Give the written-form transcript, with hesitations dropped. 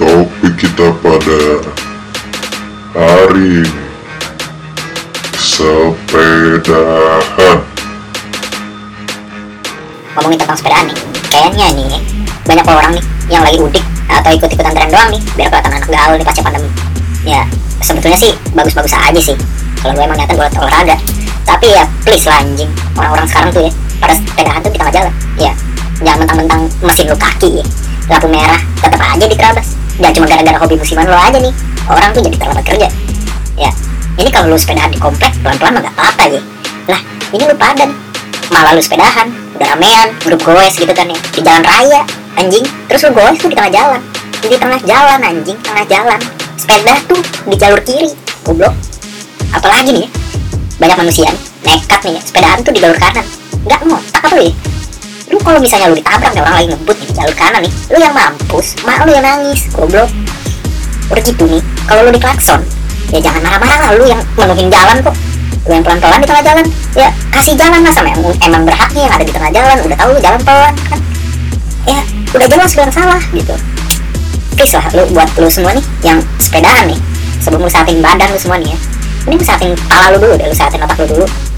Topik kita pada hari ini, sepedahan. Ngomongin tentang sepedaan nih, kayaknya nih banyak orang nih yang lagi udik atau ikut-ikutan tren doang nih biar kelihatan anak gaul nih pasca pandemi. Ya sebetulnya sih bagus-bagus aja sih kalau gue emang niatan buat olahraga, tapi ya please lah anjing, orang-orang sekarang tuh ya pada sepedahan tuh di tengah jalan. Ya jangan mentang-mentang mesin lu kaki ya, lampu merah tetap aja diterabas. Dan cuma gara-gara hobi musiman lo aja nih, orang tuh jadi terlambat kerja. Ya, ini kalau lo sepedahan di komplek, pelan-pelan mah gak apa-apa ya. Nah, ini lo padan, malah lo sepedahan, udah ramean, grup goes gitu kan ya, di jalan raya, anjing. Terus lo goes tuh di tengah jalan, anjing, tengah jalan. Sepeda tuh di jalur kiri, goblok. Apalagi nih ya, banyak manusia nih, nekat nih ya, sepedaan tuh di jalur kanan. Gak ngotak apa lo ya? Lu kalau misalnya lu ditabrak nih orang lagi ngebut di jalur kanan nih, lu yang mampus, mak lu yang nangis, goblok. Udah gitu nih, kalau lu diklakson, ya jangan marah-marah lah, lu yang menuhin jalan kok. Lu yang pelan-pelan di tengah jalan, ya kasih jalan lah sama yang emang berhaknya yang ada di tengah jalan, udah tahu lu jalan pelan kan. Ya, udah jelas lu yang salah gitu. Please lah, lu buat lu semua nih yang sepedaan nih, sebelum lu saatin badan lu semua nih ya, mending lu saatin kepala lu dulu deh, lu saatin otak lu dulu.